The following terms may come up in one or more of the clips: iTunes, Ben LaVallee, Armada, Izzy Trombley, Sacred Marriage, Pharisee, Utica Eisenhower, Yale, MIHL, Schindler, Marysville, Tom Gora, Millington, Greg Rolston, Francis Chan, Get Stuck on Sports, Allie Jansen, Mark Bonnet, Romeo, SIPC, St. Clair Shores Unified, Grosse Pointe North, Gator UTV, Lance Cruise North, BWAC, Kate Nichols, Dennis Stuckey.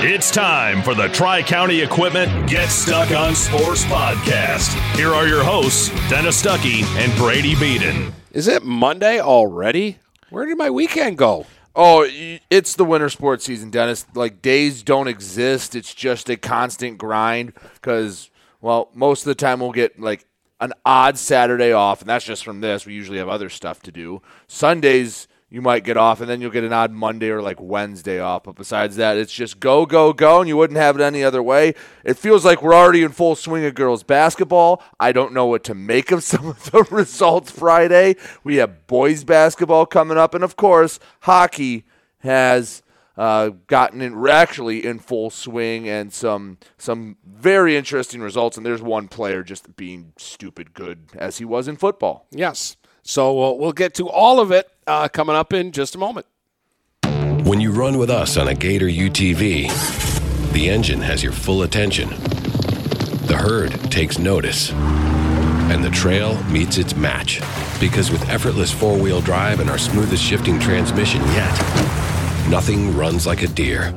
It's time for the Tri-County Equipment Get Stuck on Sports podcast. Here are your hosts, Dennis Stuckey and Brady Beaton. Is it Monday already? Where did my weekend go? Oh, it's the winter sports season, Dennis. Like, days don't exist. It's just a constant grind because, well, most of the time we'll get, like, an odd Saturday off, and that's just from this. We usually have other stuff to do. Sundays you might get off, and then you'll get an odd Monday or, like, Wednesday off. But besides that, it's just go, go, go, and you wouldn't have it any other way. It feels like we're already in full swing of girls basketball. I don't know what to make of some of the results Friday. We have boys basketball coming up, and, of course, hockey has gotten in, actually in full swing, and some very interesting results. And there's one player just being stupid good, as he was in football. Yes. So we'll get to all of it coming up in just a moment. When you run with us on a Gator UTV, the engine has your full attention, the herd takes notice, and the trail meets its match. Because with effortless four-wheel drive and our smoothest shifting transmission yet, nothing runs like a deer.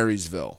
Marysville.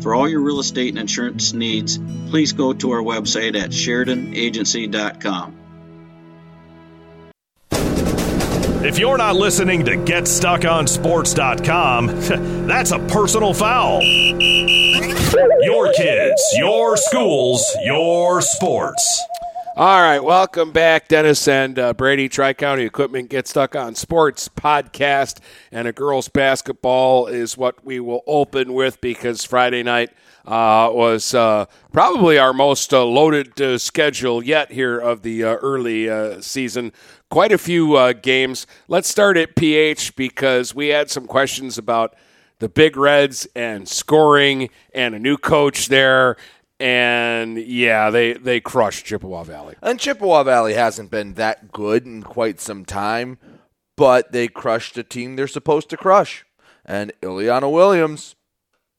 For all your real estate and insurance needs, please go to our website at SheridanAgency.com. If you're not listening to GetStuckOnSports.com, that's a personal foul. Your kids, your schools, your sports. All right, welcome back, Dennis and Brady, Tri-County Equipment, Get Stuck on Sports podcast, and a girls basketball is what we will open with because Friday night was probably our most loaded schedule yet here of the early season. Quite a few games. Let's start at PH because we had some questions about the Big Reds and scoring and a new coach there. And, yeah, they crushed Chippewa Valley. And Chippewa Valley hasn't been that good in quite some time, but they crushed a team they're supposed to crush. And Ileana Williams,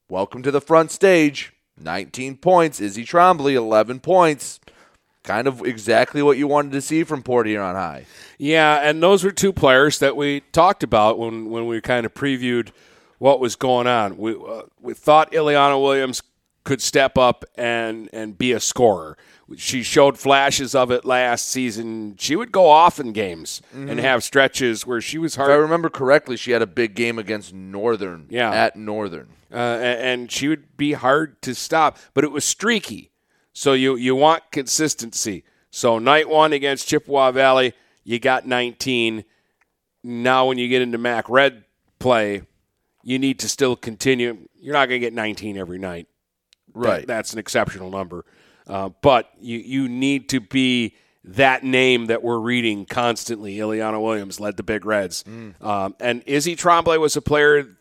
welcome to the front stage, 19 points. Izzy Trombley, 11 points. Kind of exactly what you wanted to see from Port Huron High. Yeah, and those were two players that we talked about when we kind of previewed what was going on. We thought Ileana Williams could step up and be a scorer. She showed flashes of it last season. She would go off in games and have stretches where she was hard. If I remember correctly, she had a big game against Northern at Northern. And she would be hard to stop, but it was streaky. So you want consistency. So night one against Chippewa Valley, you got 19. Now when you get into MAC Red play, you need to still continue. You're not going to get 19 every night. Right. That's an exceptional number. But you need to be that name that we're reading constantly. Ileana Williams led the Big Reds. And Izzy Trombley was a player.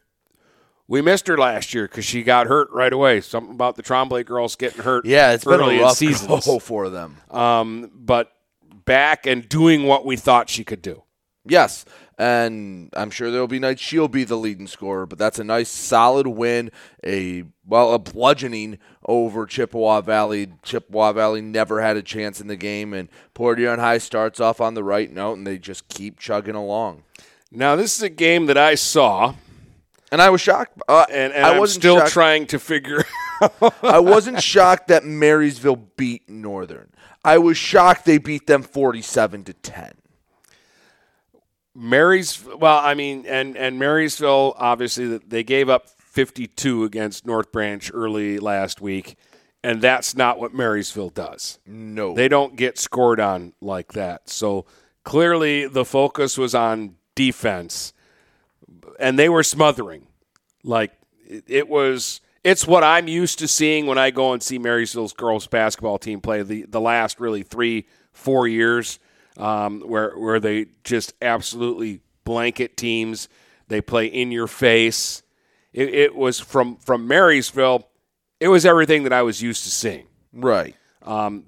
We missed her last year because she got hurt right away. Something about the Trombley girls getting hurt. Yeah, it's been a rough go for them. But back and doing what we thought she could do. Yes, and I'm sure there will be nights she'll be the leading scorer, but that's a nice, solid win, a bludgeoning over Chippewa Valley. Chippewa Valley never had a chance in the game, and Port Huron High starts off on the right note, and they just keep chugging along. Now, this is a game that I saw. And I was shocked. And I wasn't still shocked. Trying to figure out. I wasn't shocked that Marysville beat Northern. I was shocked they beat them 47-10. Marysville, obviously, they gave up 52 against North Branch early last week, and that's not what Marysville does. No. They don't get scored on like that. So, clearly, the focus was on defense, and they were smothering. Like, it's what I'm used to seeing when I go and see Marysville's girls basketball team play the last, really, 3-4 years. Where they just absolutely blanket teams. They play in your face. It was from Marysville, it was everything that I was used to seeing. Right.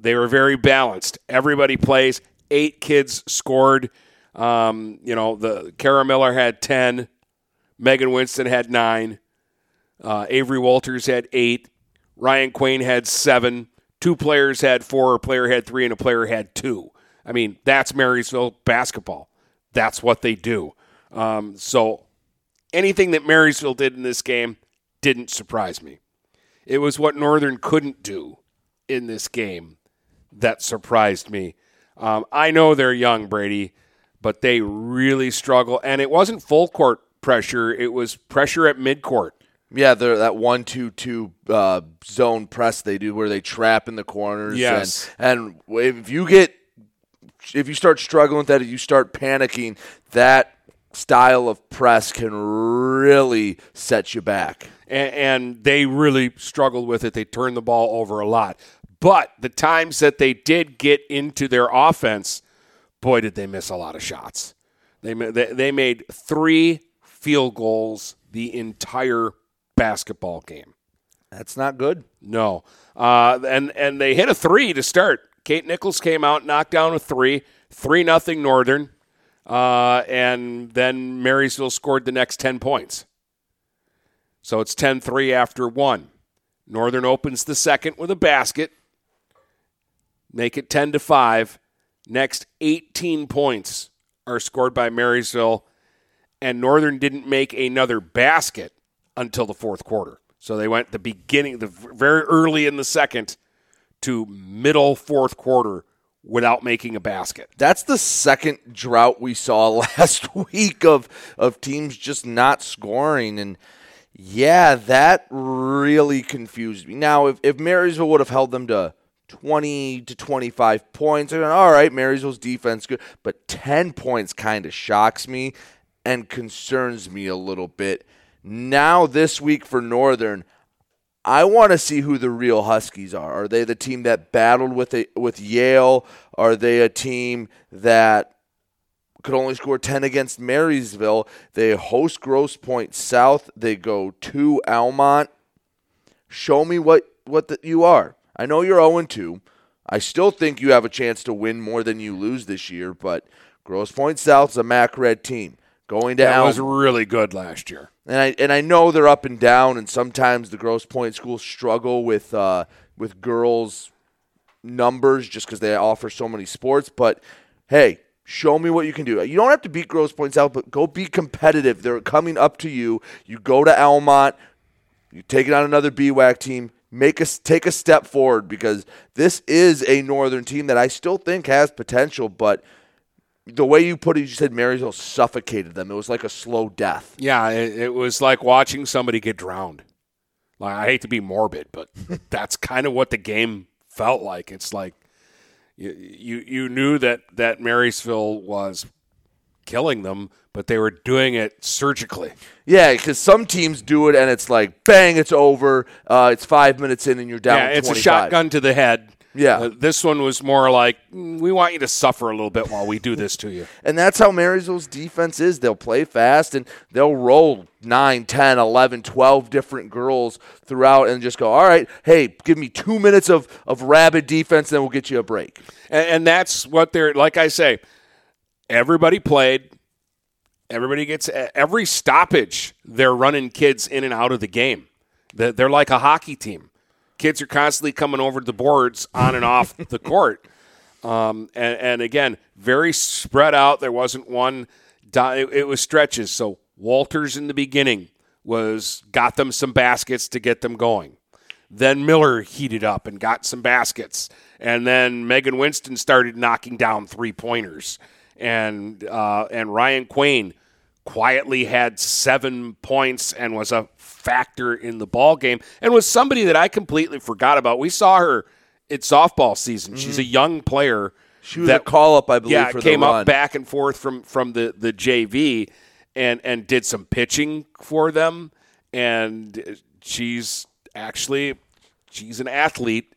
They were very balanced. Everybody plays. 8 kids scored. The Kara Miller had 10. Megan Winston had 9. Avery Walters had 8. Ryan Quain had 7. 2 players had 4. A player had 3, and a player had 2. I mean, that's Marysville basketball. That's what they do. So anything that Marysville did in this game didn't surprise me. It was what Northern couldn't do in this game that surprised me. I know they're young, Brady, but they really struggle. And it wasn't full-court pressure. It was pressure at midcourt. Yeah, that 1-2-2 zone press they do where they trap in the corners. Yes. And if you start struggling with that, if you start panicking, that style of press can really set you back. And they really struggled with it. They turned the ball over a lot. But the times that they did get into their offense, boy, did they miss a lot of shots. They made 3 field goals the entire basketball game. That's not good. No. And they hit a 3 to start. Kate Nichols came out, knocked down a 3-0 Northern, and then Marysville scored the next 10 points. So it's 10-3 after 1. Northern opens the second with a basket, make it 10-5. Next 18 points are scored by Marysville, and Northern didn't make another basket until the fourth quarter. So they went very early in the second to middle fourth quarter without making a basket. That's the second drought we saw last week of teams just not scoring. And, yeah, that really confused me. Now, if Marysville would have held them to 20 to 25 points. All right, Marysville's defense good, but 10 points kind of shocks me and concerns me a little bit. Now this week for Northern, I want to see who the real Huskies are. Are they the team that battled with Yale? Are they a team that could only score 10 against Marysville? They host Grosse Pointe South. They go to Almont. Show me what you are. I know you're 0-2. I still think you have a chance to win more than you lose this year, but Grosse Pointe South's a MAC Red team. Going to Almont was really good last year. And I know they're up and down, and sometimes the Grosse Pointe schools struggle with girls' numbers just because they offer so many sports. But, hey, show me what you can do. You don't have to beat Grosse Pointe South, but go be competitive. They're coming up to you. You go to Almont. You take it on another BWAC team. Take a step forward, because this is a Northern team that I still think has potential, but the way you put it, you said Marysville suffocated them. It was like a slow death. Yeah, it was like watching somebody get drowned. Like, I hate to be morbid, but that's kind of what the game felt like. It's like you knew that Marysville was killing them, but they were doing it surgically. Yeah, because some teams do it, and it's like, bang, it's over. It's 5 minutes in, and you're down 25. Yeah, it's a shotgun to the head. Yeah. This one was more like, we want you to suffer a little bit while we do this to you. And that's how Marysville's defense is. They'll play fast, and they'll roll 9, 10, 11, 12 different girls throughout and just go, all right, hey, give me 2 minutes of rabid defense, and then we'll get you a break. And that's what they're – like I say, everybody played. Everybody gets – every stoppage, they're running kids in and out of the game. They're like a hockey team. Kids are constantly coming over the boards on and off the court. And again, very spread out. There wasn't one – it was stretches. So Walters in the beginning got them some baskets to get them going. Then Miller heated up and got some baskets. And then Megan Winston started knocking down three-pointers. And Ryan Quain quietly had 7 points and was a factor in the ball game, and was somebody that I completely forgot about. We saw her at softball season. Mm-hmm. She's a young player. She was a call-up, I believe, for the run. Yeah, came up back and forth from the JV and did some pitching for them, and she's an athlete,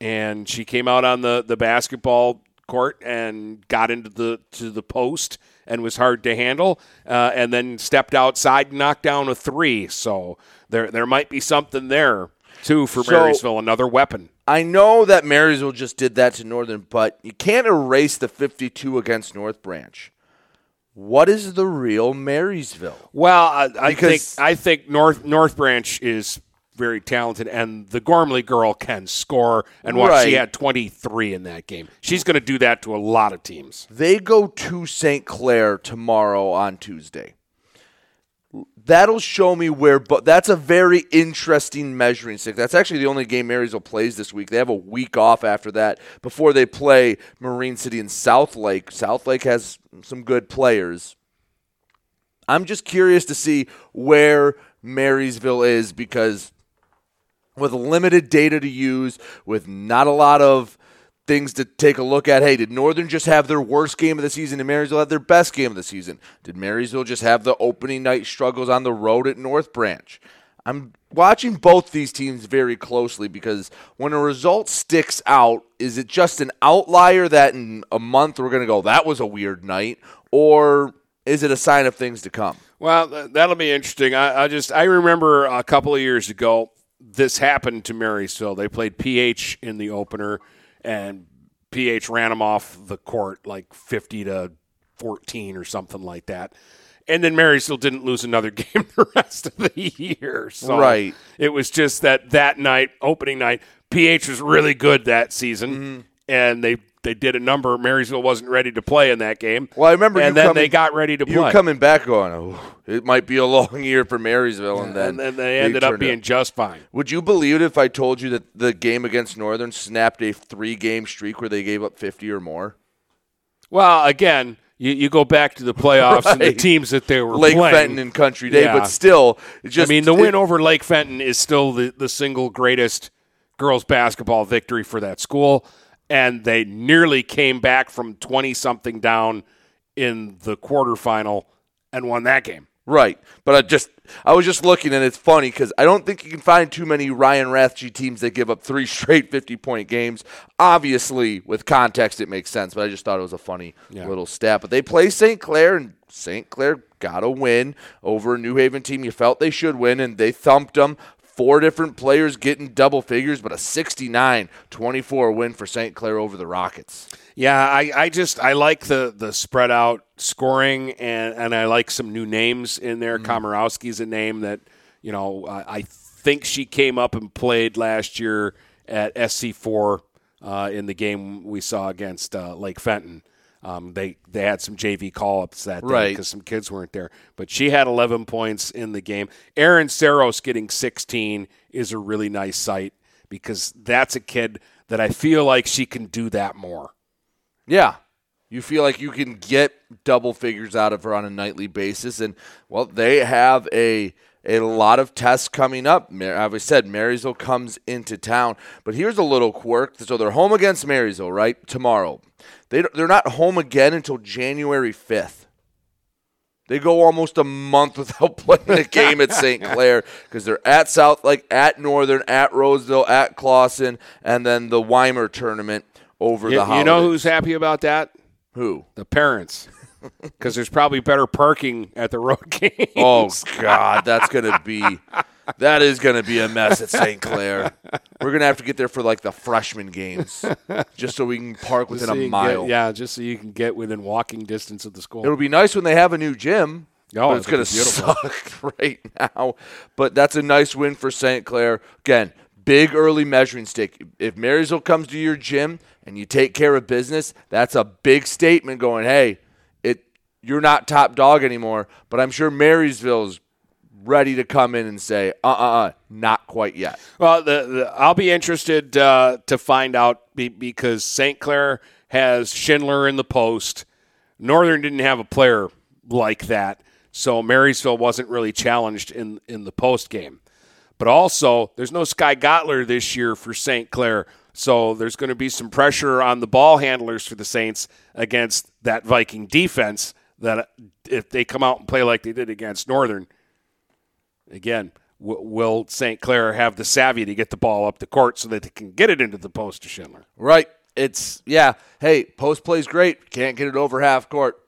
and she came out on the basketball court and got into the post and was hard to handle, and then stepped outside and knocked down a three. So there might be something there, too, for Marysville, another weapon. I know that Marysville just did that to Northern, but you can't erase the 52 against North Branch. What is the real Marysville? Well, I think North Branch is very talented, and the Gormley girl can score, and she had 23 in that game. She's going to do that to a lot of teams. They go to St. Clair tomorrow on Tuesday. That'll show me where, but that's a very interesting measuring stick. That's actually the only game Marysville plays this week. They have a week off after that before they play Marine City and Southlake. Southlake has some good players. I'm just curious to see where Marysville is, because with limited data to use, with not a lot of things to take a look at. Hey, did Northern just have their worst game of the season? Did Marysville have their best game of the season? Did Marysville just have the opening night struggles on the road at North Branch? I'm watching both these teams very closely, because when a result sticks out, is it just an outlier that in a month we're going to go, that was a weird night? Or is it a sign of things to come? Well, that'll be interesting. I remember a couple of years ago, this happened to Marysville. They played PH in the opener, and PH ran them off the court like 50 to 14 or something like that. And then Marysville didn't lose another game the rest of the year. So right. It was just that night, opening night, PH was really good that season, mm-hmm. and they did a number. Marysville wasn't ready to play in that game. Well, I remember, and then they got ready to play. You coming back going, oh, it might be a long year for Marysville, and then they ended up being just fine. Would you believe it if I told you that the game against Northern snapped a 3-game streak where they gave up 50 or more? Well, again, you go back to the playoffs right. and the teams that they were playing. Lake Fenton and Country Day, but still, the win over Lake Fenton is still the single greatest girls basketball victory for that school, and they nearly came back from 20-something down in the quarterfinal and won that game. Right, but I was just looking, and it's funny because I don't think you can find too many Ryan Rathje teams that give up three straight 50-point games. Obviously, with context, it makes sense, but I just thought it was a funny little stat. But they play St. Clair, and St. Clair got a win over a New Haven team you felt they should win, and they thumped them. Four different players getting double figures, but a 69-24 win for St. Clair over the Rockets. Yeah, I like the spread out scoring, and I like some new names in there. Mm-hmm. Komorowski's a name that, you know, I think she came up and played last year at SC4 in the game we saw against Lake Fenton. They had some JV call-ups that day because some kids weren't there. But she had 11 points in the game. Erin Saros getting 16 is a really nice sight because that's a kid that I feel like she can do that more. Yeah. You feel like you can get double figures out of her on a nightly basis. And, well, they have a lot of tests coming up. As I said, Marysville comes into town. But here's a little quirk. So they're home against Marysville, right, tomorrow. They're not home again until January 5th. They go almost a month without playing a game at St. Clair because they're at South, like at Northern, at Roseville, at Clawson, and then the Weimer tournament over the holidays. You know who's happy about that? Who? The parents. Because there's probably better parking at the road games. Oh, God, that is going to be a mess at St. Clair. We're going to have to get there for, like, the freshman games just so we can park within a mile. Just so you can get within walking distance of the school. It'll be nice when they have a new gym. No, but it's going to suck right now. But that's a nice win for St. Clair. Again, big early measuring stick. If Marysville comes to your gym and you take care of business, that's a big statement going, hey, you're not top dog anymore, but I'm sure Marysville's ready to come in and say, not quite yet. Well, I'll be interested to find out because St. Clair has Schindler in the post. Northern didn't have a player like that, so Marysville wasn't really challenged in the post game. But also, there's no Sky Gottler this year for St. Clair, so there's going to be some pressure on the ball handlers for the Saints against that Viking defense. That if they come out and play like they did against Northern, again, will St. Clair have the savvy to get the ball up the court so that they can get it into the post to Schindler? Right. Hey, post play's great. Can't get it over half court.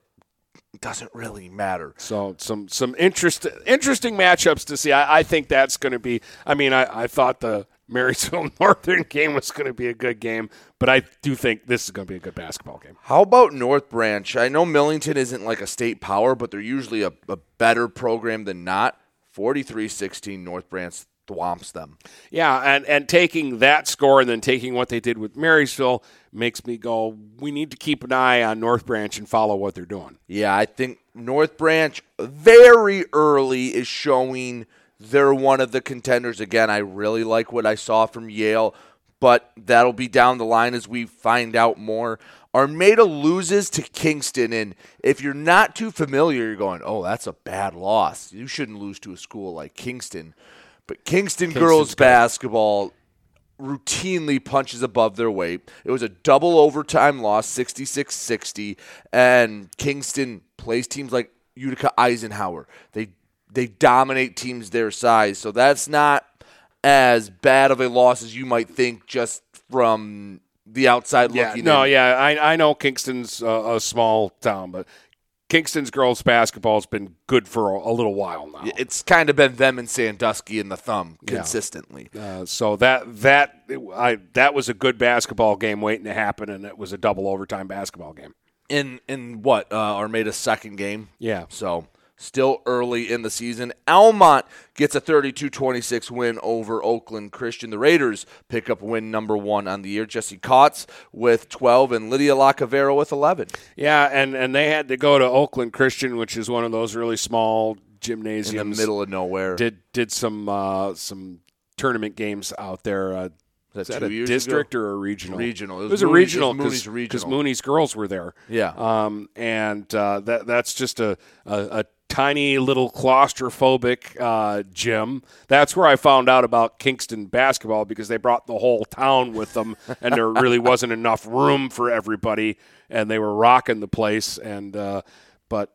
It doesn't really matter. So some interesting matchups to see. I think that's going to be – I mean, I thought the Marysville-Northern game was going to be a good game, but I do think this is going to be a good basketball game. How about North Branch? I know Millington isn't like a state power, but they're usually a better program than not. 43-16, North Branch thwomps them. Yeah, and taking that score and then taking what they did with Marysville makes me go, we need to keep an eye on North Branch and follow what they're doing. Yeah, I think North Branch very early is showing – they're one of the contenders. Again, I really like what I saw from Yale, but that'll be down the line as we find out more. Armada loses to Kingston, and if you're not too familiar, you're going, oh, that's a bad loss. You shouldn't lose to a school like Kingston. But Kingston's girls basketball routinely punches above their weight. It was a double overtime loss, 66-60, and Kingston plays teams like Utica Eisenhower. They dominate teams their size, so that's not as bad of a loss as you might think just from the outside looking in. I know Kingston's a small town, but Kingston's girls basketball has been good for a little while now. It's kind of been them and Sandusky and the Thumb consistently. So that was a good basketball game waiting to happen, and it was a double overtime basketball game. In Armada's second game? Yeah. So still early in the season. Almont gets a 32-26 win over Oakland Christian. The Raiders pick up win number one on the year. Jesse Kotz with 12 and Lydia Lacavera with 11. Yeah, and they had to go to Oakland Christian, which is one of those really small gymnasiums. In the middle of nowhere. Did some tournament games out there. Is that a district ago? Or a regional? Regional. It was Mooney's, a regional because Mooney's girls were there. Yeah. And that's just a tiny little claustrophobic gym. That's where I found out about Kingston basketball, because they brought the whole town with them, and there really wasn't enough room for everybody, and they were rocking the place. And but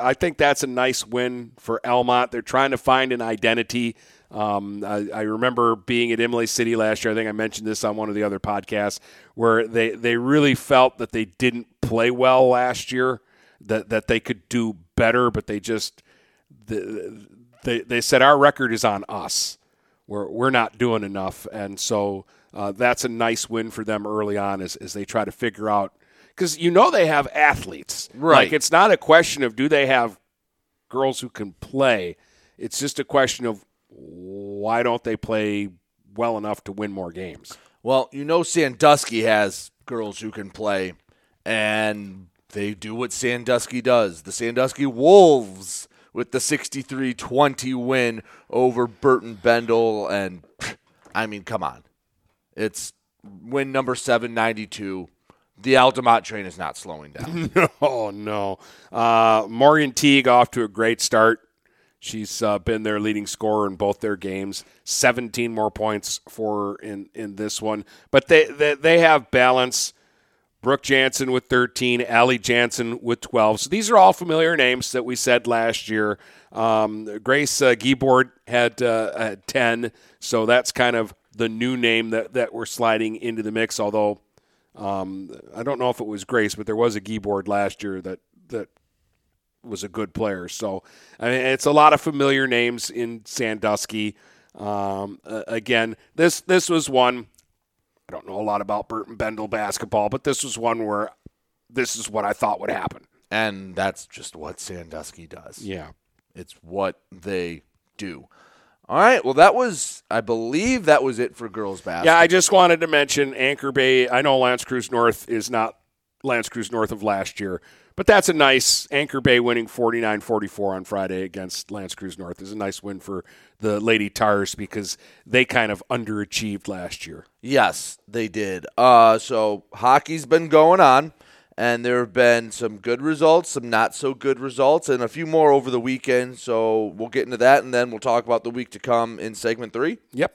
I think that's a nice win for Almont. They're trying to find an identity. I remember being at Imlay City last year. I think I mentioned this on one of the other podcasts, where they really felt that they didn't play well last year, that they could do better, but they just they said our record is on us. We're not doing enough, and so that's a nice win for them early on as they try to figure out, because they have athletes. Right. Like, it's not a question of do they have girls who can play. It's just a question of why don't they play well enough to win more games? Well, Sandusky has girls who can play, and they do what Sandusky does. The Sandusky Wolves with the 63-20 win over Burton Bendel, and, I mean, come on. It's win number 792. The Altamont train is not slowing down. No. Morgan Teague off to a great start. She's been their leading scorer in both their games. 17 more points for in this one. But they have balance. Brooke Jansen with 13. Allie Jansen with 12. So these are all familiar names that we said last year. Grace Guibord had 10. So that's kind of the new name that we're sliding into the mix. Although I don't know if it was Grace, but there was a Guibord last year that was a good player. So, I mean, it's a lot of familiar names in Sandusky. Again, this was one, I don't know a lot about Burton Bendel basketball, but this was one where this is what I thought would happen. And that's just what Sandusky does. Yeah. It's what they do. All right, well, I believe that was it for girls basketball. Yeah, I just wanted to mention Anchor Bay. I know Lance Cruise North is not Lance Cruise North of last year, but that's a nice Anchor Bay winning 49-44 on Friday against Lance Cruise North. It's a nice win for the Lady Tars because they kind of underachieved last year. Yes, they did. So hockey's been going on, and there have been some good results, some not so good results, and a few more over the weekend. So we'll get into that, and then we'll talk about the week to come in segment 3. Yep.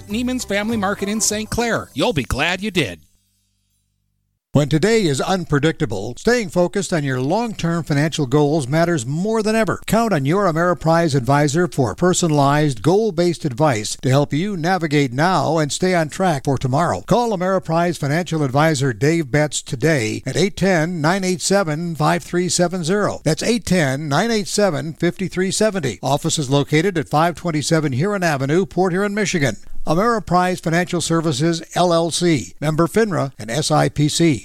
Neiman's Family Market in St. Clair. You'll be glad you did. When today is unpredictable, staying focused on your long-term financial goals matters more than ever. Count on your Ameriprise advisor for personalized, goal-based advice to help you navigate now and stay on track for tomorrow. Call Ameriprise Financial Advisor Dave Betts today at 810-987-5370. That's 810-987-5370. Office is located at 527 Huron Avenue, Port Huron, Michigan. Ameriprise Financial Services, LLC. Member FINRA and SIPC.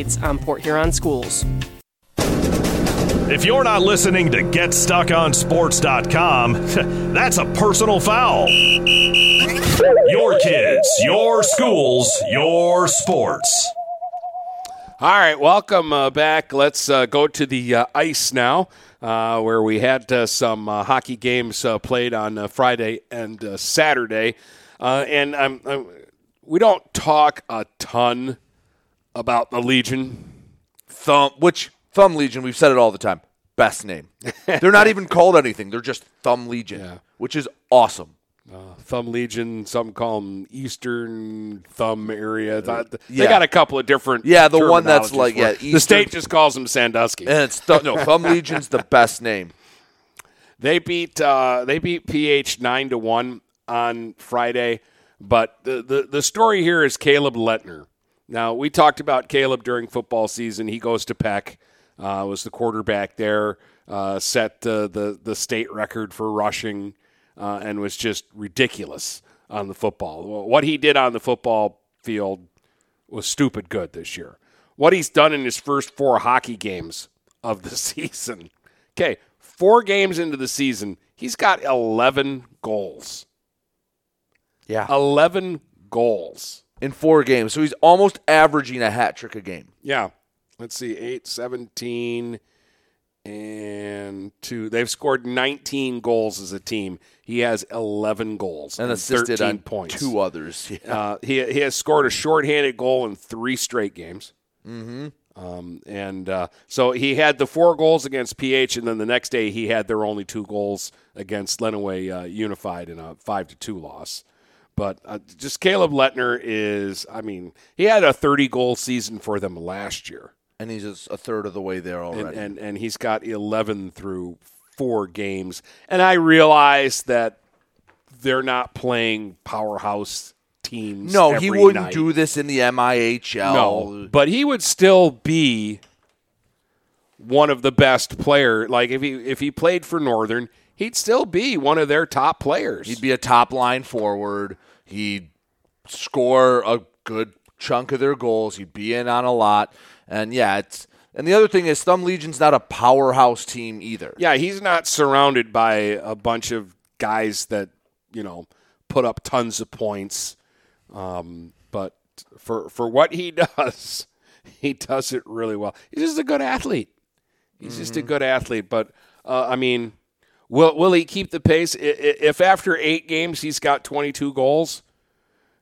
on Port Huron Schools. If you're not listening to GetStuckOnSports.com, that's a personal foul. Your kids, your schools, your sports. All right, welcome back. Let's go to the ice now, where we had some hockey games played on Friday and Saturday. And we don't talk a ton about the Legion. Thumb Legion, we've said it all the time. Best name. They're not even called anything. They're just Thumb Legion, which is awesome. Thumb Legion, some call them Eastern Thumb area. They got a couple of different the one that's like, Eastern. The state just calls them Sandusky. And it's Thumb Legion's the best name. They beat PH 9-1 on Friday, but the story here is Caleb Lettner. Now, we talked about Caleb during football season. He goes to Peck, was the quarterback there, set the state record for rushing, and was just ridiculous on the football. What he did on the football field was stupid good this year. What he's done in his first four hockey games of the season. Okay, 4 games into the season, he's got 11 goals. Yeah. 11 goals. In 4 games. So he's almost averaging a hat trick a game. Yeah. Let's see. 8, 17, and 2. They've scored 19 goals as a team. He has 11 goals. And assisted 13 on points. 2 others. Yeah. He has scored a shorthanded goal in 3 straight games. Mm-hmm. So he had the 4 goals against PH, and then the next day he had their only 2 goals against Lenawee Unified in a 5-2 loss. But just Caleb Lettner he had a 30-goal season for them last year. And he's just a third of the way there already. And he's got 11 through 4 games. And I realize that they're not playing powerhouse teams every night. No, he wouldn't do this in the MIHL. No, but he would still be one of the best players. Like, if he played for Northern, he'd still be one of their top players. He'd be a top-line forward. He'd score a good chunk of their goals. He'd be in on a lot. And, and the other thing is Thumb Legion's not a powerhouse team either. Yeah, he's not surrounded by a bunch of guys that, put up tons of points. But for what he does it really well. He's just a good athlete. He's just a good athlete. But, will he keep the pace? If after 8 games he's got 22 goals,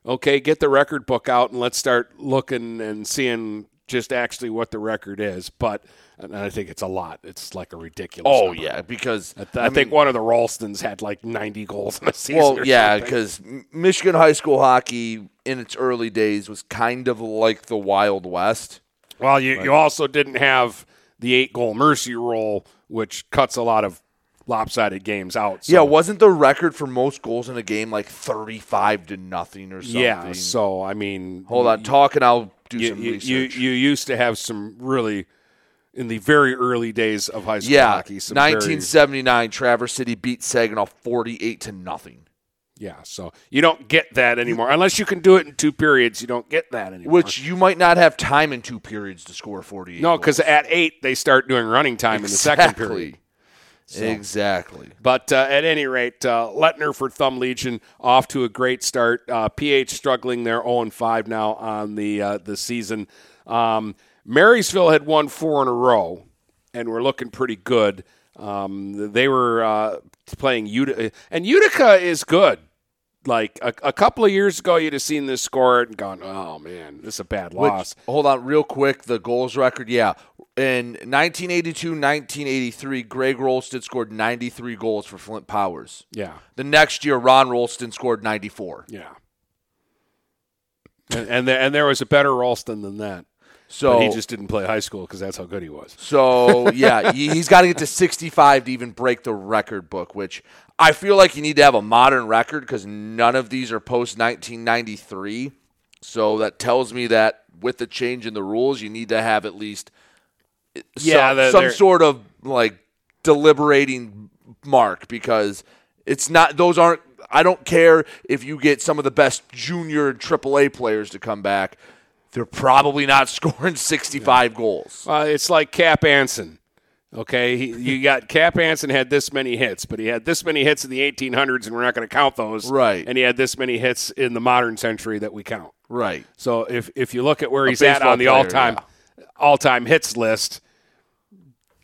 Okay, get the record book out and let's start looking and seeing just actually what the record is. But and I think it's a lot. It's like a ridiculous number. Yeah, because I think one of the Ralstons had like 90 goals in a season. Well, yeah, because Michigan high school hockey in its early days was kind of like the Wild West. Well, you also didn't have the 8-goal mercy rule, which cuts a lot of lopsided games out. So. Yeah, wasn't the record for most goals in a game like 35-0 or something? Yeah, so I mean, hold on, talk and I'll do some research. You used to have some really in the very early days of high school hockey. 1979, Traverse City beat Saginaw 48-0. Yeah, so you don't get that anymore. Unless you can do it in two periods, you don't get that anymore. Which you might not have time in two periods to score 48 goals. No, because at 8, they start doing running time in the second period. So, exactly. But at any rate, Lettner for Thumb Legion off to a great start. PH struggling there 0-5 now on the season. Marysville had won 4 in a row and were looking pretty good. They were playing Utica. And Utica is good. Like a couple of years ago, you'd have seen this score and gone, oh, man, this is a bad loss. Hold on real quick. The goals record, yeah. In 1982, 1983, Greg Rolston scored 93 goals for Flint Powers. Yeah. The next year, Ron Rolston scored 94. Yeah. And there was a better Rolston than that. So but he just didn't play high school because that's how good he was. So, yeah, he's got to get to 65 to even break the record book, which I feel like you need to have a modern record because none of these are post-1993. So that tells me that with the change in the rules, you need to have at least some sort of, like, deliberating mark because it's not – those aren't – I don't care if you get some of the best junior AAA players to come back. They're probably not scoring 65 goals. It's like Cap Anson. Okay, you got Cap Anson had this many hits, but he had this many hits in the 1800s, and we're not going to count those. Right. And he had this many hits in the modern century that we count. Right. So if you look at where he's at on the all-time hits list,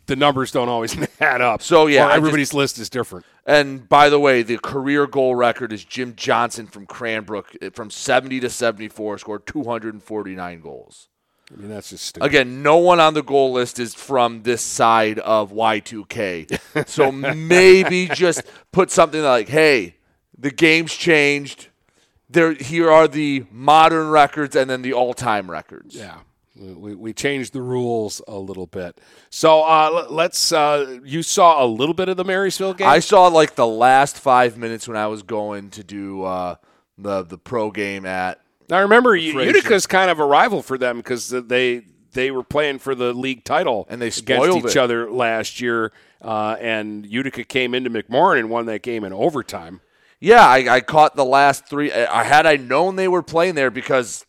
the numbers don't always add up. So yeah, everybody's list is different. And by the way, the career goal record is Jim Johnson from Cranbrook from 70 to 74, scored 249 goals. I mean, that's just stupid. Again, no one on the goal list is from this side of Y2K. So maybe just put something like, hey, the game's changed. Here are the modern records and then the all-time records. Yeah. We changed the rules a little bit. So let's. You saw a little bit of the Marysville game? I saw like the last 5 minutes when I was going to do the pro game at. Now remember, Utica's kind of a rival for them because they were playing for the league title and they spoiled each other last year. And Utica came into McMorrin and won that game in overtime. Yeah, I caught the last three. Had I known they were playing there because.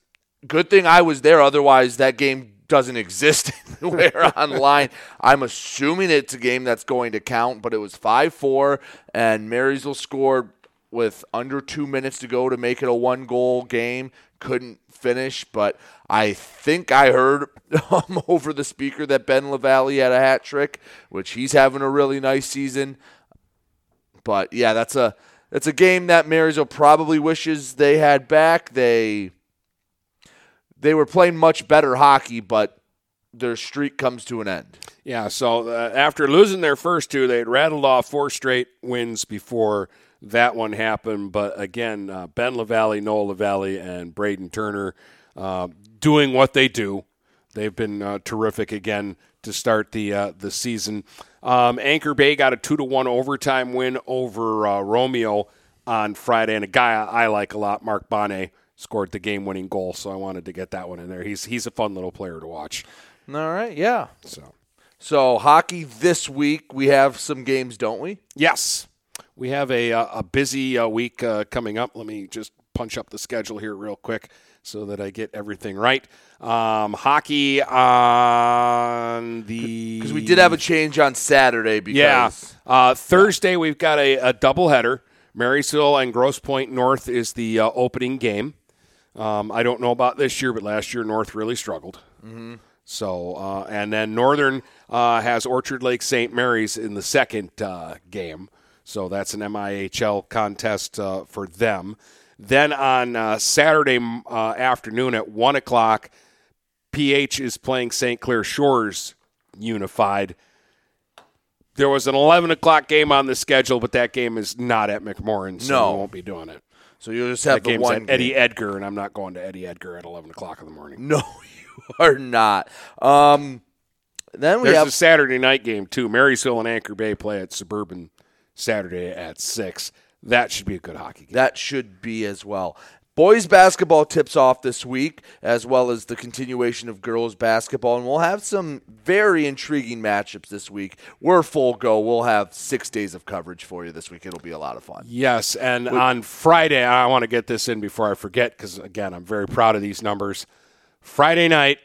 Good thing I was there, otherwise that game doesn't exist anywhere online. I'm assuming it's a game that's going to count, but it was 5-4, and Marysville scored with under 2 minutes to go to make it a one-goal game. Couldn't finish, but I think I heard over the speaker that Ben LaVallee had a hat trick, which he's having a really nice season. But, yeah, that's a game that Marysville probably wishes they had back. They were playing much better hockey, but their streak comes to an end. Yeah, so after losing their first two, they had rattled off 4 straight wins before that one happened. But, again, Ben LaVallee, Noel LaVallee, and Braden Turner doing what they do. They've been terrific again to start the season. Anchor Bay got a 2-1 overtime win over Romeo on Friday, and a guy I like a lot, Mark Bonnet, scored the game-winning goal, so I wanted to get that one in there. He's a fun little player to watch. All right, yeah. So hockey this week, we have some games, don't we? Yes. We have a busy week coming up. Let me just punch up the schedule here real quick so that I get everything right. Hockey on the... Because we did have a change on Saturday. Because Thursday, we've got a doubleheader. Marysville and Grosse Pointe North is the opening game. I don't know about this year, but last year North really struggled. Mm-hmm. So, and then Northern has Orchard Lake St. Mary's in the second game. So that's an MIHL contest for them. Then on Saturday afternoon at 1 o'clock, PH is playing St. Clair Shores Unified. There was an 11 o'clock game on the schedule, but that game is not at McMorran, so no. We won't be doing it. So you'll just have that the one at game. Eddie Edgar, and I'm not going to Eddie Edgar at 11 o'clock in the morning. No, you are not. Then there's a Saturday night game, too. Marysville and Anchor Bay play at Suburban Saturday at 6. That should be a good hockey game. That should be as well. Boys basketball tips off this week, as well as the continuation of girls basketball, and we'll have some very intriguing matchups this week. We're full go. We'll have 6 days of coverage for you this week. It'll be a lot of fun. Yes, and on Friday, I want to get this in before I forget because, again, I'm very proud of these numbers. Friday night,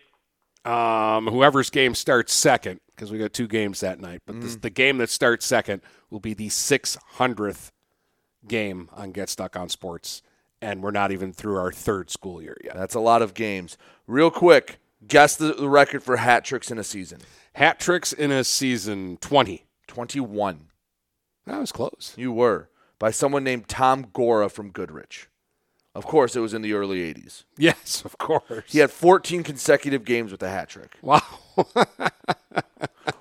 whoever's game starts second, because we got two games that night, but the game that starts second will be the 600th game on Get Stuck on Sports. And we're not even through our third school year yet. That's a lot of games. Real quick, guess the record for hat tricks in a season. Hat tricks in a season, 20. 21. That was close. You were. By someone named Tom Gora from Goodrich. Of course, it was in the early 80s. Yes, of course. He had 14 consecutive games with a hat trick. Wow.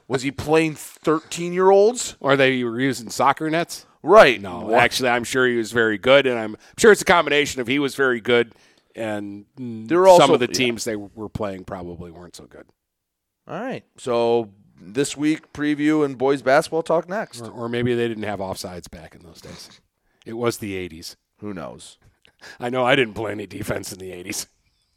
Was he playing 13-year-olds? Or they were using soccer nets? Right. No, actually, I'm sure he was very good, and I'm sure it's a combination of he was very good and some of the teams they were playing probably weren't so good. All right. So this week, preview and boys basketball talk next. Or maybe they didn't have offsides back in those days. It was the 80s. Who knows? I know I didn't play any defense in the 80s.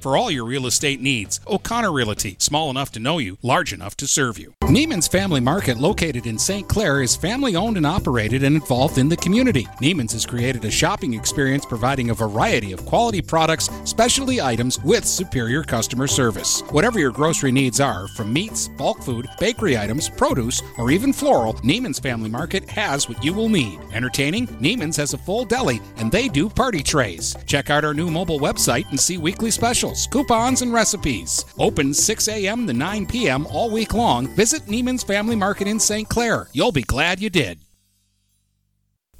For all your real estate needs. O'Connor Realty, small enough to know you, large enough to serve you. Neiman's Family Market, located in St. Clair, is family-owned and operated and involved in the community. Neiman's has created a shopping experience providing a variety of quality products, specialty items with superior customer service. Whatever your grocery needs are, from meats, bulk food, bakery items, produce, or even floral, Neiman's Family Market has what you will need. Entertaining? Neiman's has a full deli, and they do party trays. Check out our new mobile website and see weekly specials, coupons, and recipes. Open 6 a.m. to 9 p.m. all week long. Visit Neiman's Family Market in St. Clair. You'll be glad you did.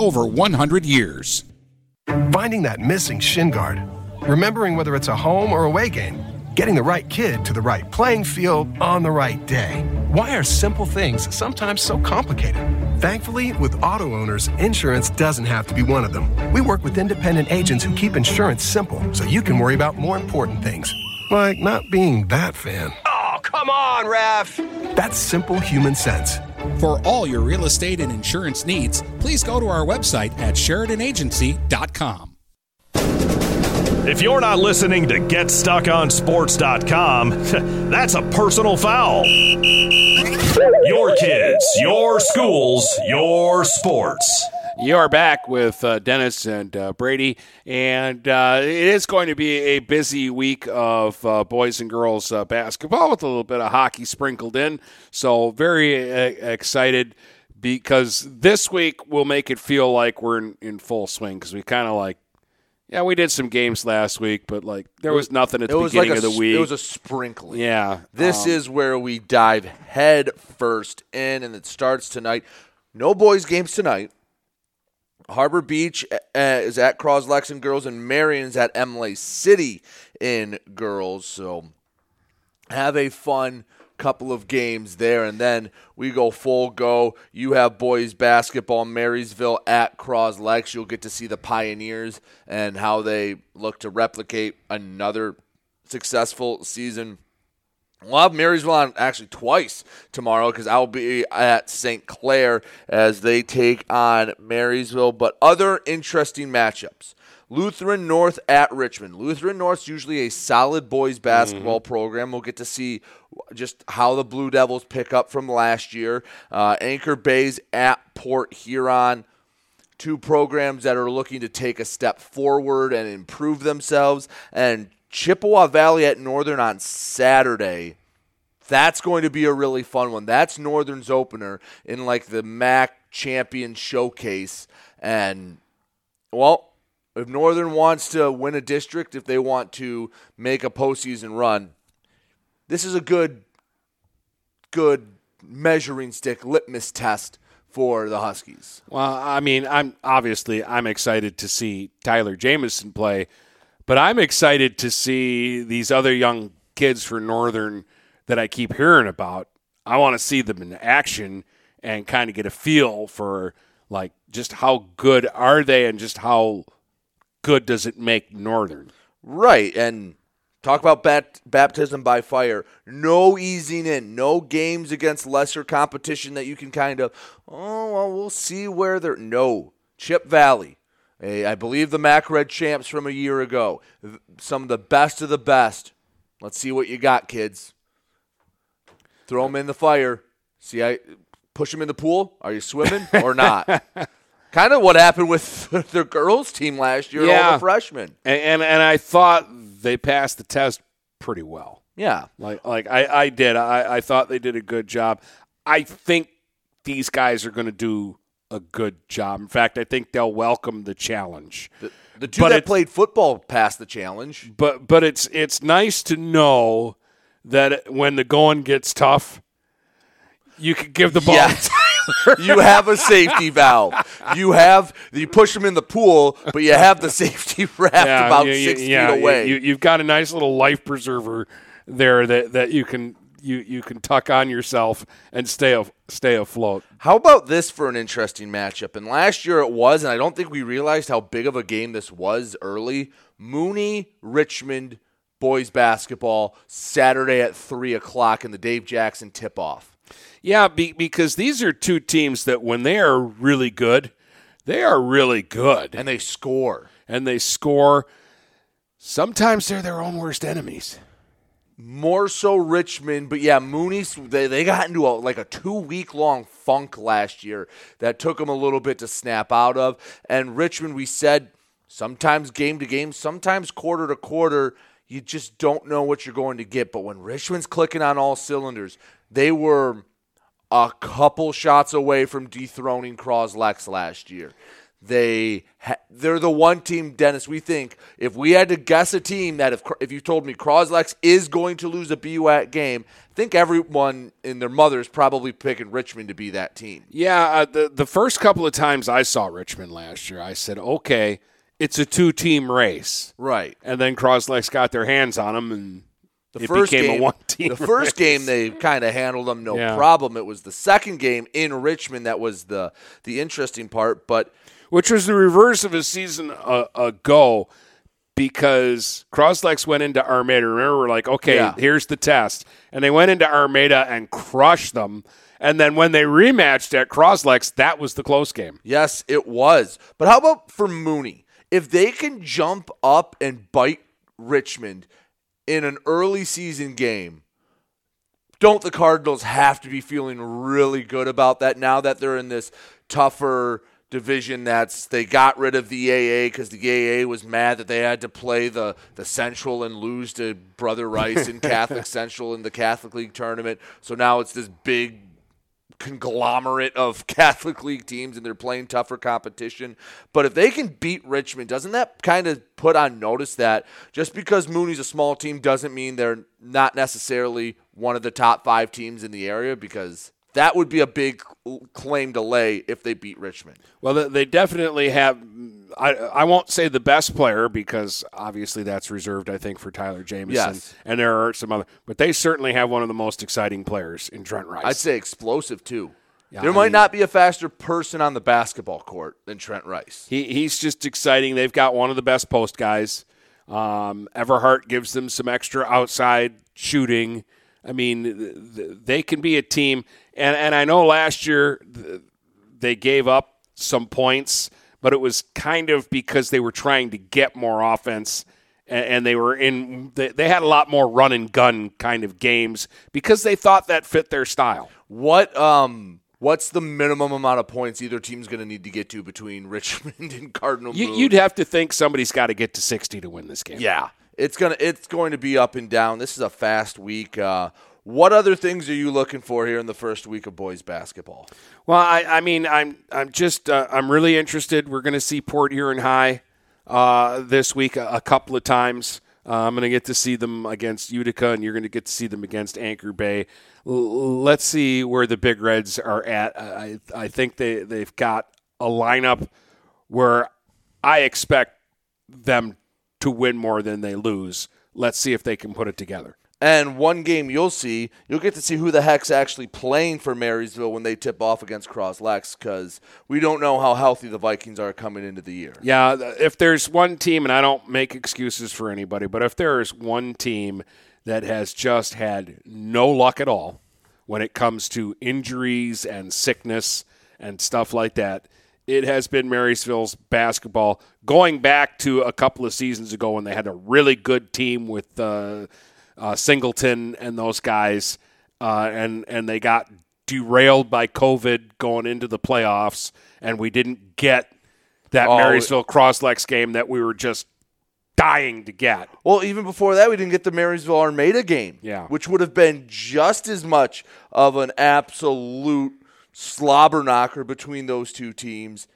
over 100 years. Finding that missing shin guard, remembering whether it's a home or away game, getting the right kid to the right playing field on the right day. Why are simple things sometimes so complicated? Thankfully, with auto owners, insurance doesn't have to be one of them. We work with independent agents who keep insurance simple so you can worry about more important things, like not being that fan. Oh, come on, ref! That's simple human sense. For all your real estate and insurance needs, please go to our website at SheridanAgency.com. If you're not listening to GetStuckOnSports.com, that's a personal foul. Your kids, your schools, your sports. You are back with Dennis and Brady, and it is going to be a busy week of boys and girls basketball with a little bit of hockey sprinkled in. So very excited because this week will make it feel like we're in full swing because we kind of like, yeah, we did some games last week, but like there was nothing at the beginning of the week. It was a sprinkling. Yeah. This is where we dive head first in, and it starts tonight. No boys games tonight. Harbor Beach is at Cros-Lex in girls, and Marion's at Imlay City in girls. So have a fun couple of games there, and then we go full go. You have boys basketball, Marysville at Cros-Lex. You'll get to see the Pioneers and how they look to replicate another successful season. We'll have Marysville on actually twice tomorrow because I'll be at St. Clair as they take on Marysville. But other interesting matchups. Lutheran North at Richmond. Lutheran North's usually a solid boys basketball program. We'll get to see just how the Blue Devils pick up from last year. Anchor Bay's at Port Huron. Two programs that are looking to take a step forward and improve themselves. And Chippewa Valley at Northern on Saturday. That's going to be a really fun one. That's Northern's opener in like the MAC Champion Showcase. And, well, if Northern wants to win a district, if they want to make a postseason run, this is a good measuring stick litmus test for the Huskies. Well, I mean, I'm excited to see Tyler Jamison play. But I'm excited to see these other young kids for Northern that I keep hearing about. I want to see them in action and kind of get a feel for, like, just how good are they and just how good does it make Northern. Right, and talk about baptism by fire. No easing in, no games against lesser competition that you can kind of, oh, well, we'll see where they're. No, Chip Valley. I believe the MAC Red Champs from a year ago. Some of the best. Let's see what you got, kids. Throw them in the fire. See, I push them in the pool. Are you swimming or not? Kind of what happened with their girls' team last year, all the freshmen. And I thought they passed the test pretty well. Yeah. Like I did. I thought they did a good job. I think these guys are going to do a good job. In fact, I think they'll welcome the challenge. The two that played football passed the challenge. But it's nice to know that when the going gets tough, you can give the ball to Tyler. You have a safety valve. You push them in the pool, but you have the safety raft about 6 feet away. You've got a nice little life preserver there that you can You can tuck on yourself and stay afloat. How about this for an interesting matchup? And last year it was, and I don't think we realized how big of a game this was early. Mooney, Richmond, boys basketball, Saturday at 3 o'clock in the Dave Jackson tip-off. Yeah, because these are two teams that when they are really good, they are really good. And they score. Sometimes they're their own worst enemies. More so Richmond, but yeah, Mooney's, they got into a 2-week-long funk last year that took them a little bit to snap out of. And Richmond, we said, sometimes game to game, sometimes quarter to quarter, you just don't know what you're going to get. But when Richmond's clicking on all cylinders, they were a couple shots away from dethroning Cros-Lex last year. They're the one team, Dennis, we think, if we had to guess a team that if you told me Cros-Lex is going to lose a BWAC game, I think everyone and their mother is probably picking Richmond to be that team. Yeah, the first couple of times I saw Richmond last year, I said, okay, it's a two-team race. Right. And then Cros-Lex got their hands on them, and it became a one-team race. The first game, they kind of handled them no problem. It was the second game in Richmond that was the interesting part, but – which was the reverse of a season ago because Cros-Lex went into Armada. Remember, we're like, okay, Here's the test. And they went into Armada and crushed them. And then when they rematched at Cros-Lex, that was the close game. Yes, it was. But how about for Mooney? If they can jump up and bite Richmond in an early season game, don't the Cardinals have to be feeling really good about that now that they're in this tougher – division that's they got rid of the AA because the AA was mad that they had to play the Central and lose to Brother Rice and Catholic Central in the Catholic League tournament. So now it's this big conglomerate of Catholic League teams and they're playing tougher competition. But if they can beat Richmond, doesn't that kind of put on notice that just because Mooney's a small team doesn't mean they're not necessarily one of the top 5 teams in the area? Because that would be a big claim to lay if they beat Richmond. Well, they definitely have – I won't say the best player because obviously that's reserved, I think, for Tyler Jamison. Yes. And there are some other – but they certainly have one of the most exciting players in Trent Rice. I'd say explosive too. Yeah, there might not be a faster person on the basketball court than Trent Rice. He's just exciting. They've got one of the best post guys. Everhart gives them some extra outside shooting. I mean, they can be a team, and I know last year they gave up some points, but it was kind of because they were trying to get more offense, and they had a lot more run and gun kind of games because they thought that fit their style. What's the minimum amount of points either team's going to need to get to between Richmond and Cardinal Moon? You'd have to think somebody's got to get to 60 to win this game. Yeah. It's going to be up and down. This is a fast week. What other things are you looking for here in the first week of boys basketball? Well, I'm really interested. We're going to see Port Huron High this week a couple of times. I'm going to get to see them against Utica, and you're going to get to see them against Anchor Bay. Let's see where the Big Reds are at. I think they've got a lineup where I expect them to win more than they lose. Let's see if they can put it together. And one game you'll get to see who the heck's actually playing for Marysville when they tip off against Cros-Lex, because we don't know how healthy the Vikings are coming into the year. Yeah, if there's one team, and I don't make excuses for anybody, but if there is one team that has just had no luck at all when it comes to injuries and sickness and stuff like that, it has been Marysville's basketball, going back to a couple of seasons ago when they had a really good team with Singleton and those guys, and they got derailed by COVID going into the playoffs, and we didn't get that Marysville Cros-Lex game that we were just dying to get. Well, even before that, we didn't get the Marysville Armada game, which would have been just as much of an absolute slobber knocker between those two teams.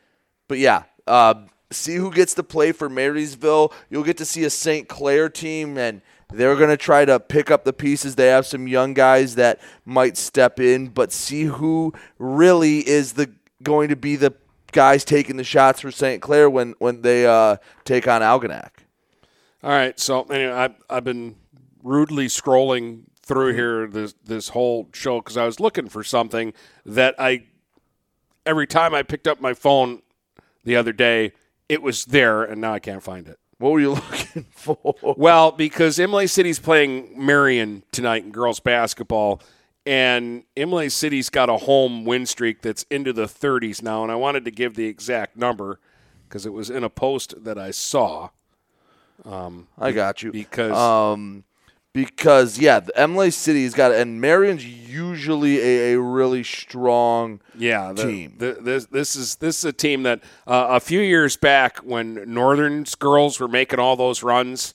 But see who gets to play for Marysville. You'll get to see a St. Clair team, and they're going to try to pick up the pieces. They have some young guys that might step in, but see who really is going to be the guys taking the shots for St. Clair when they take on Algonac. All right, so anyway, I've been rudely scrolling through here this whole show because I was looking for something that every time I picked up my phone the other day, it was there, and now I can't find it. What were you looking for? Well, because Imlay City's playing Marion tonight in girls basketball, and Imlay City's got a home win streak that's into the 30s now, and I wanted to give the exact number because it was in a post that I saw. I got you. Because because, yeah, the MLA City's got – and Marion's usually a really strong team. This is a team that a few years back when Northern's girls were making all those runs,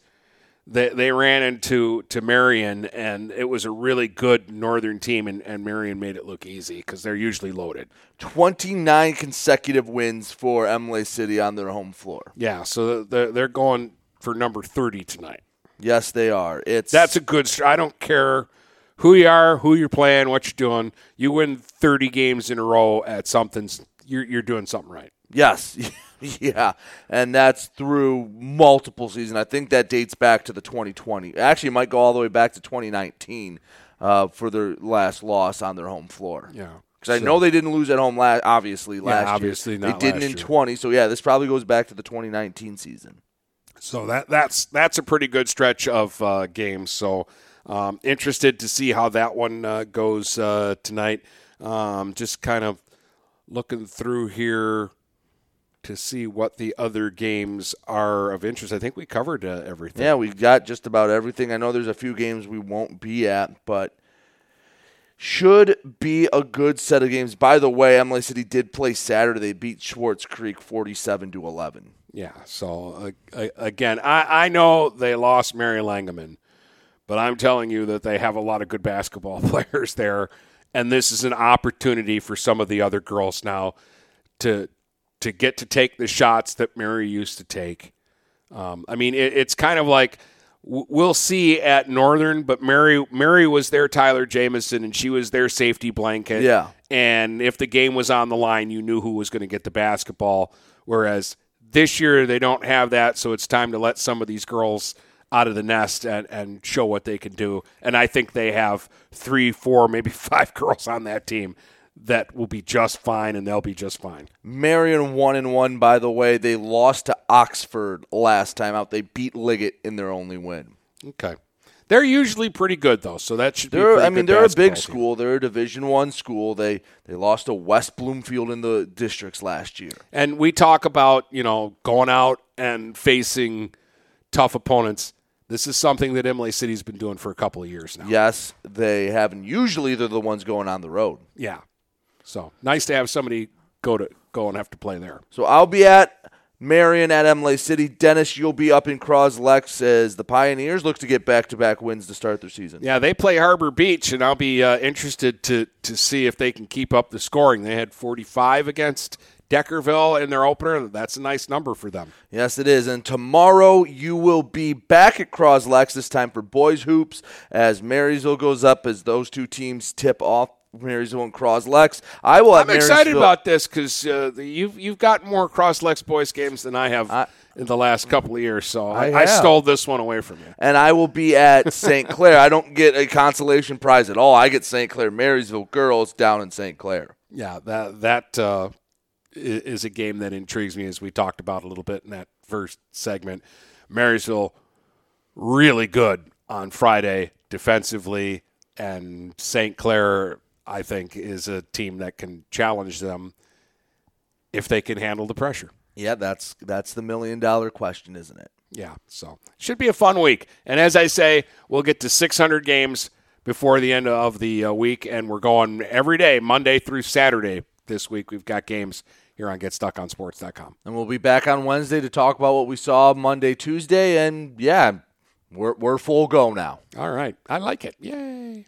they ran into Marion, and it was a really good Northern team, and Marion made it look easy because they're usually loaded. 29 consecutive wins for MLA City on their home floor. Yeah, so they're going for number 30 tonight. Yes, they are. That's a good start. I don't care who you are, who you're playing, what you're doing. You win 30 games in a row at something, you're doing something right. Yes. Yeah. And that's through multiple seasons. I think that dates back to the 2020. Actually, it might go all the way back to 2019 for their last loss on their home floor. Yeah. Because I know they didn't lose at home, last year. They didn't in 20. So, yeah, this probably goes back to the 2019 season. So that's a pretty good stretch of games. So interested to see how that one goes tonight. Just kind of looking through here to see what the other games are of interest. I think we covered everything. Yeah, we got just about everything. I know there's a few games we won't be at, but should be a good set of games. By the way, MLA City did play Saturday. They beat Schwartz Creek 47-11. Yeah, so, again, I know they lost Mary Langeman, but I'm telling you that they have a lot of good basketball players there, and this is an opportunity for some of the other girls now to get to take the shots that Mary used to take. I mean, it's kind of like we'll see at Northern, but Mary was their Tyler Jamison, and she was their safety blanket. Yeah. And if the game was on the line, you knew who was going to get the basketball, whereas – this year they don't have that, so it's time to let some of these girls out of the nest and show what they can do. And I think they have 3, 4, maybe 5 girls on that team that will be just fine, and they'll be just fine. Marion 1-1, by the way. They lost to Oxford last time out. They beat Liggett in their only win. Okay. They're usually pretty good, though, so that should be pretty good. I mean, they're a big school. They're a Division I school. They lost to West Bloomfield in the districts last year. And we talk about, going out and facing tough opponents. This is something that MLA City's been doing for a couple of years now. Yes, they have. And usually they're the ones going on the road. Yeah. So nice to have somebody go and have to play there. So I'll be at Marion at MLA City. Dennis, you'll be up in Cros-Lex as the Pioneers look to get back-to-back wins to start their season. Yeah, they play Harbor Beach, and I'll be interested to see if they can keep up the scoring. They had 45 against Deckerville in their opener. That's a nice number for them. Yes, it is. And tomorrow you will be back at Cros-Lex, this time for boys hoops, as Marysville goes up as those two teams tip off. Marysville and Cros-Lex. I'm excited about this because you've got more Cros-Lex boys games than I have in the last couple of years, so I stole this one away from you. And I will be at St. Clair. I don't get a consolation prize at all. I get St. Clair Marysville girls down in St. Clair. Yeah, that is a game that intrigues me, as we talked about a little bit in that first segment. Marysville really good on Friday defensively, and St. Clair – I think, is a team that can challenge them if they can handle the pressure. Yeah, that's the million-dollar question, isn't it? Yeah, so should be a fun week. And as I say, we'll get to 600 games before the end of the week, and we're going every day, Monday through Saturday this week. We've got games here on GetStuckOnSports.com. And we'll be back on Wednesday to talk about what we saw Monday, Tuesday, and, yeah, we're full go now. All right. I like it. Yay.